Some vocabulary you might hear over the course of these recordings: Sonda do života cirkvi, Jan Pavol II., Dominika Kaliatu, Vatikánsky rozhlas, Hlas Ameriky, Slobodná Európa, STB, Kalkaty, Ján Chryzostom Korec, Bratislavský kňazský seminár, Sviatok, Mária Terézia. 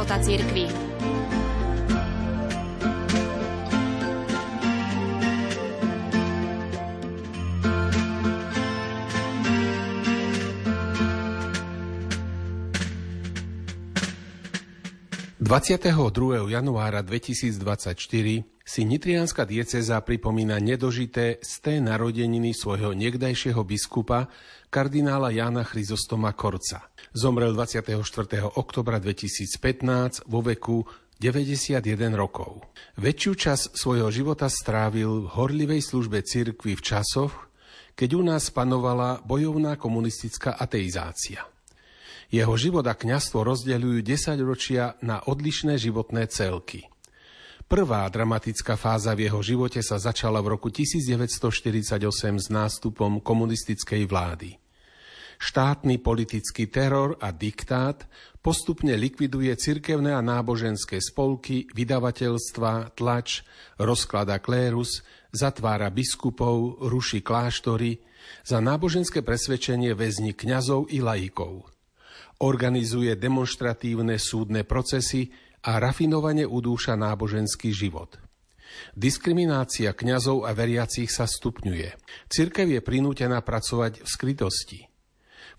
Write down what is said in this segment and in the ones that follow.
života cirkvi. . 22. januára 2024 si nitrianska diecéza pripomína nedožité sté narodeniny svojho niekdajšieho biskupa, kardinála Jána Chryzostoma Korca. Zomrel 24. oktobra 2015 vo veku 91 rokov. Väčšiu časť svojho života strávil v horlivej službe cirkvi v časoch, keď u nás panovala bojovná komunistická ateizácia. Jeho život a kňazstvo rozdeľujú 10 ročia na odlišné životné celky. Prvá dramatická fáza v jeho živote sa začala v roku 1948 s nástupom komunistickej vlády. Štátny politický teror a diktát postupne likviduje cirkevné a náboženské spolky, vydavateľstva, tlač, rozklada klérus, zatvára biskupov, ruší kláštory, za náboženské presvedčenie väzni kňazov i laikov. Organizuje demonštratívne súdne procesy a rafinovane udúša náboženský život. Diskriminácia kňazov a veriacich sa stupňuje. Cirkev je prinútená pracovať v skrytosti.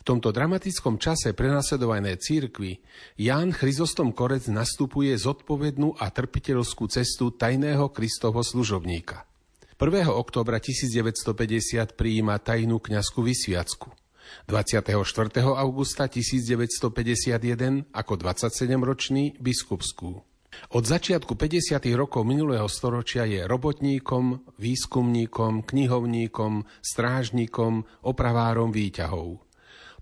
V tomto dramatickom čase prenasledovanej cirkvi Ján Chryzostom Korec nastupuje zodpovednú a trpiteľskú cestu tajného Kristovho služobníka. 1. októbra 1950 prijíma tajnú kňazskú vysviacku. 24. augusta 1951 ako 27-ročný biskupskú. Od začiatku 50. rokov minulého storočia je robotníkom, výskumníkom, knihovníkom, strážnikom, opravárom výťahov.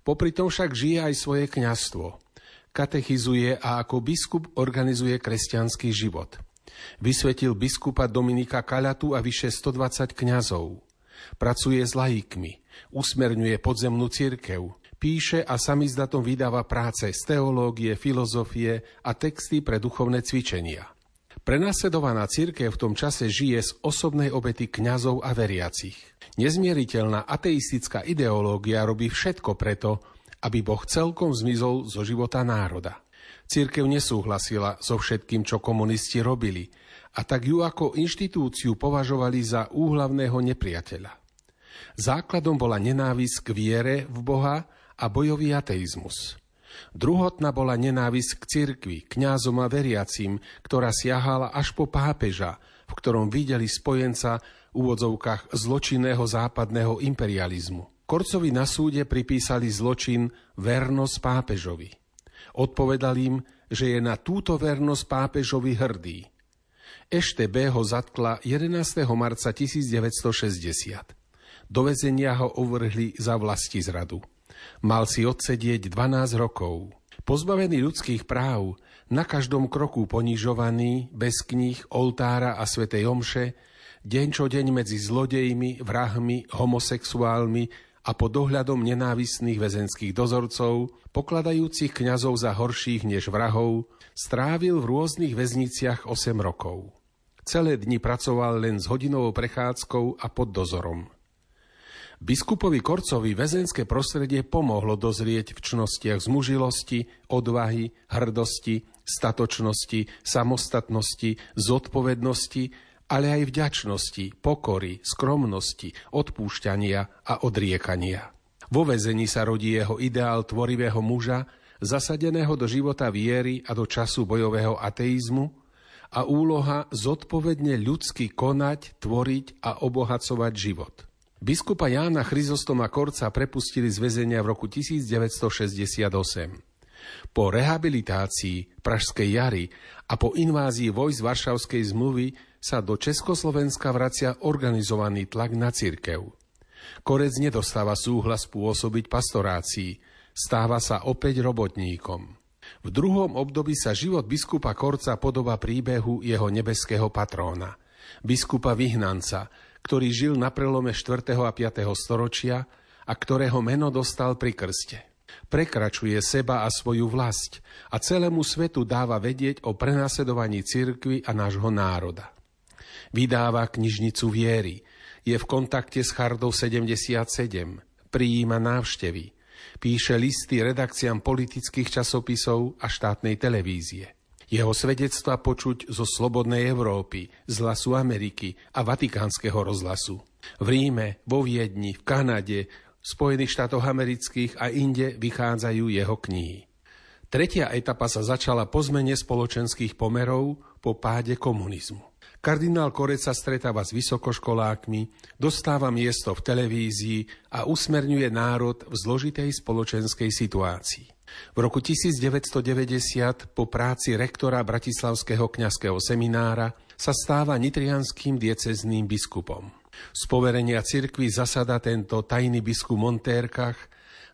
Popri tom však žije aj svoje kňazstvo. Katechizuje a ako biskup organizuje kresťanský život. Vysvetil biskupa Dominika Kaliatu a vyše 120 kňazov. Pracuje s laikmi, usmerňuje podzemnú cirkev, píše a samizdatom vydáva práce z teológie, filozofie a texty pre duchovné cvičenia. Prenasledovaná cirkev v tom čase žije z osobnej obety kňazov a veriacich. Nezmieriteľná ateistická ideológia robí všetko preto, aby Boh celkom zmizol zo života národa. Cirkev nesúhlasila so všetkým, čo komunisti robili, a tak ju ako inštitúciu považovali za úhlavného nepriateľa. Základom bola nenávisť k viere v Boha a bojový ateizmus. Druhotná bola nenávisť k cirkvi, kňazom a veriacim, ktorá siahala až po pápeža, v ktorom videli spojenca v úvodzovkách zločinného západného imperializmu. Korcovi na súde pripísali zločin vernosť pápežovi. Odpovedal im, že je na túto vernosť pápežovi hrdý. STB ho zatkla 11. marca 1960. Do väzenia ho uvrhli za vlastizradu. Mal si odsedieť 12 rokov. Pozbavený ľudských práv, na každom kroku ponižovaný, bez kníh, oltára a svätej omše, deň čo deň medzi zlodejmi, vrahmi, homosexuálmi a pod dohľadom nenávistných väzenských dozorcov, pokladajúcich kňazov za horších než vrahov, strávil v rôznych väzniciach 8 rokov. Celé dni pracoval len s hodinovou prechádzkou a pod dozorom. Biskupovi Korcovi väzenské prostredie pomohlo dozrieť v čnostiach zmužilosti, odvahy, hrdosti, statočnosti, samostatnosti, zodpovednosti, ale aj vďačnosti, pokory, skromnosti, odpúšťania a odriekania. Vo väzení sa rodí jeho ideál tvorivého muža, zasadeného do života viery a do času bojového ateizmu, a úloha zodpovedne ľudsky konať, tvoriť a obohacovať život. Biskupa Jána Chryzostoma Korca prepustili z väzenia v roku 1968. Po rehabilitácii Pražskej jary a po invázii vojsk Varšavskej zmluvy sa do Československa vracia organizovaný tlak na cirkev. Korec nedostáva súhlas pôsobiť pastorácii, stáva sa opäť robotníkom. V druhom období sa život biskupa Korca podoba príbehu jeho nebeského patróna, biskupa vyhnanca, ktorý žil na prelome 4. a 5. storočia a ktorého meno dostal pri krste. Prekračuje seba a svoju vlasť a celému svetu dáva vedieť o prenasledovaní cirkvi a nášho národa. Vydáva knižnicu viery, je v kontakte s Chartou 77, prijíma návštevy, píše listy redakciám politických časopisov a štátnej televízie. Jeho svedectva počuť zo Slobodnej Európy, z Hlasu Ameriky a Vatikánskeho rozhlasu. V Ríme, vo Viedni, v Kanade, v Spojených štátoch amerických a inde vychádzajú jeho knihy. Tretia etapa sa začala po zmene spoločenských pomerov po páde komunizmu. Kardinál Korec sa stretáva s vysokoškolákmi, dostáva miesto v televízii a usmerňuje národ v zložitej spoločenskej situácii. V roku 1990 po práci rektora Bratislavského kňazského seminára sa stáva nitrianským diecezným biskupom. Z poverenia cirkvi zasada tento tajný biskup v Monterkách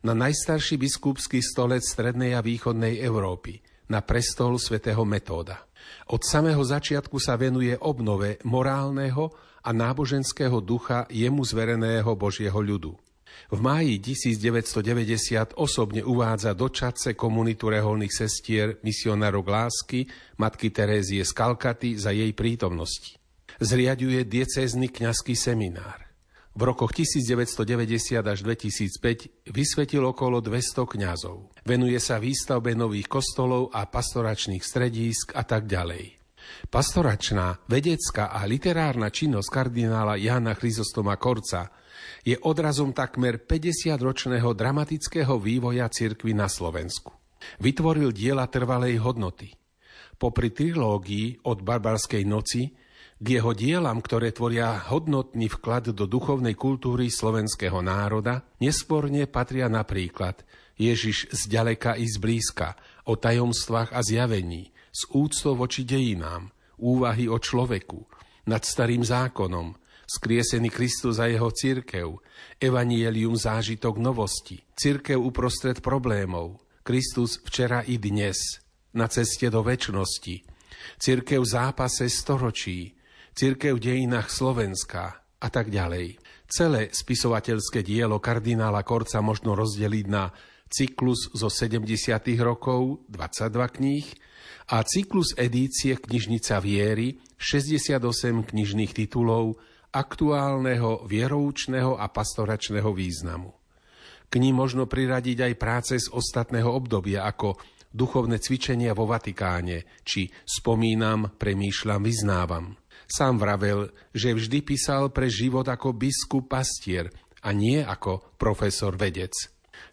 na najstarší biskupský stolec strednej a východnej Európy, na prestol svätého Metóda. Od samého začiatku sa venuje obnove morálneho a náboženského ducha jemu zvereného Božieho ľudu. V máji 1990 osobne uvádza do Čadce komunitu reholných sestier misionárov lásky matky Terézie z Kalkaty za jej prítomnosti. Zriaďuje diecézny kňazský seminár. V rokoch 1990 až 2005 vysvetil okolo 200 kňazov. Venuje sa výstavbe nových kostolov a pastoračných stredísk a tak ďalej. Pastoračná, vedecká a literárna činnosť kardinála Jána Chryzostoma Korca je odrazom takmer 50-ročného dramatického vývoja cirkvi na Slovensku. Vytvoril diela trvalej hodnoty. Popri trilógii Od barbarskej noci k jeho dielam, ktoré tvoria hodnotný vklad do duchovnej kultúry slovenského národa, nesporne patria napríklad Ježiš zďaleka i zblízka, o tajomstvách a zjavení, s úctou voči dejinám, úvahy o človeku, nad starým zákonom, skriesený Kristus a jeho cirkev, evanjelium zážitok novosti, cirkev uprostred problémov, Kristus včera i dnes, na ceste do večnosti, cirkev v zápase storočí, cirkev v dejinách Slovenska a tak ďalej. Celé spisovateľské dielo kardinála Korca možno rozdeliť na cyklus zo 70. rokov, 22 kníh, a cyklus edície Knižnica viery, 68 knižných titulov aktuálneho, vieroučného a pastoračného významu. K nim možno priradiť aj práce z ostatného obdobia, ako duchovné cvičenia vo Vatikáne, či spomínam, premýšľam, vyznávam. Sám vravel, že vždy písal pre život ako biskup pastier a nie ako profesor vedec.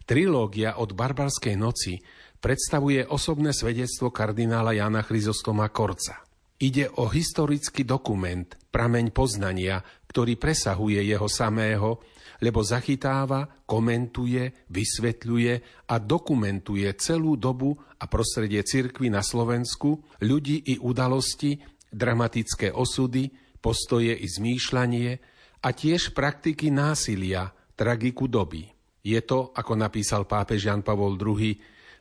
Trilógia Od barbarskej noci predstavuje osobné svedectvo kardinála Jána Chryzostoma Korca. Ide o historický dokument, prameň poznania, ktorý presahuje jeho samého, lebo zachytáva, komentuje, vysvetľuje a dokumentuje celú dobu a prostredie cirkvi na Slovensku, ľudí i udalosti, dramatické osudy, postoje i zmýšľanie a tiež praktiky násilia, tragiku doby. Je to, ako napísal pápež Jan Pavol II.,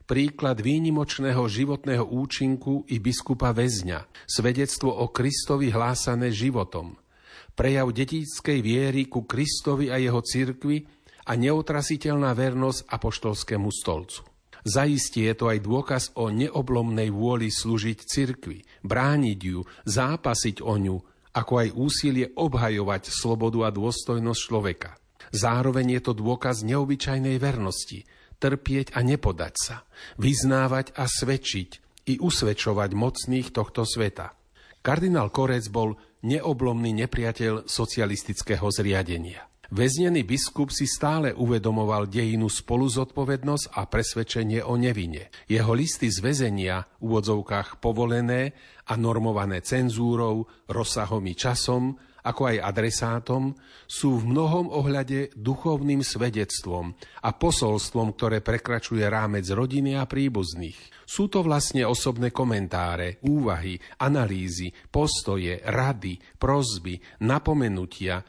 príklad výnimočného životného účinku i biskupa väzňa, svedectvo o Kristovi hlásané životom, prejav detíckej viery ku Kristovi a jeho cirkvi a neotrasiteľná vernosť apoštolskému stolcu. Zaistie je to aj dôkaz o neoblomnej vôli slúžiť cirkvi, brániť ju, zápasiť o ňu, ako aj úsilie obhajovať slobodu a dôstojnosť človeka. Zároveň je to dôkaz neobyčajnej vernosti, trpieť a nepodať sa, vyznávať a svedčiť i usvedčovať mocných tohto sveta. Kardinál Korec bol neoblomný nepriateľ socialistického zriadenia. Väznený biskup si stále uvedomoval dejinu spoluzodpovednosť a presvedčenie o nevine. Jeho listy z väzenia, v úvodzovkách povolené a normované cenzúrou, rozsahom i časom, ako aj adresátom, sú v mnohom ohľade duchovným svedectvom a posolstvom, ktoré prekračuje rámec rodiny a príbuzných. Sú to vlastne osobné komentáre, úvahy, analýzy, postoje, rady, prosby, napomenutia,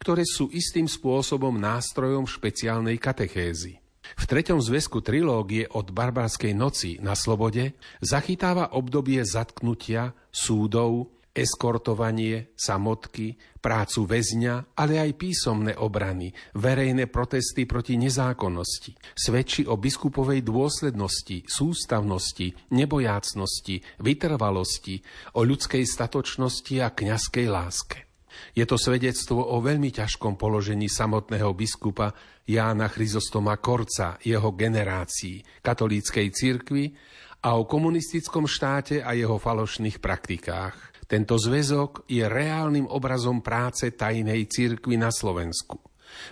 ktoré sú istým spôsobom nástrojom špeciálnej katechézy. V treťom zväzku trilógie Od barbarskej noci na slobode zachytáva obdobie zatknutia, súdov, eskortovanie, samotky, prácu väzňa, ale aj písomné obrany, verejné protesty proti nezákonnosti. Svedčí o biskupovej dôslednosti, sústavnosti, nebojácnosti, vytrvalosti, o ľudskej statočnosti a kňazskej láske. Je to svedectvo o veľmi ťažkom položení samotného biskupa Jána Chryzostoma Korca, jeho generácii, katolíckej cirkvi a o komunistickom štáte a jeho falošných praktikách. Tento zväzok je reálnym obrazom práce tajnej cirkvi na Slovensku.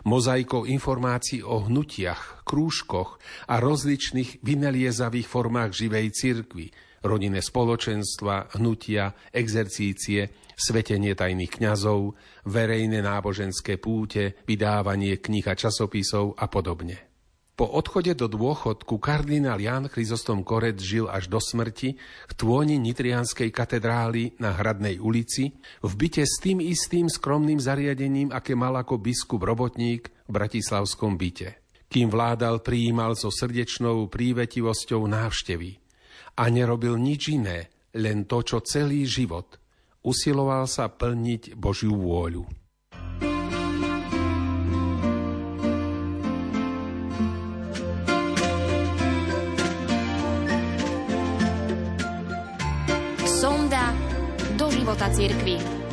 Mozaikou informácií o hnutiach, krúžkoch a rozličných vynaliezavých formách živej cirkvi, rodinné spoločenstva, hnutia, exercície, svetenie tajných kňazov, verejné náboženské púte, vydávanie kníh a časopisov a podobne. Po odchode do dôchodku kardinál Ján Chryzostom Korec žil až do smrti v tôni nitrianskej katedrály na Hradnej ulici v byte s tým istým skromným zariadením, aké mal ako biskup robotník v bratislavskom byte. Kým vládal, prijímal so srdečnou prívetivosťou návštevy a nerobil nič iné, len to, čo celý život. Usiloval sa plniť Božiu vôľu. Sonda do života cirkvi.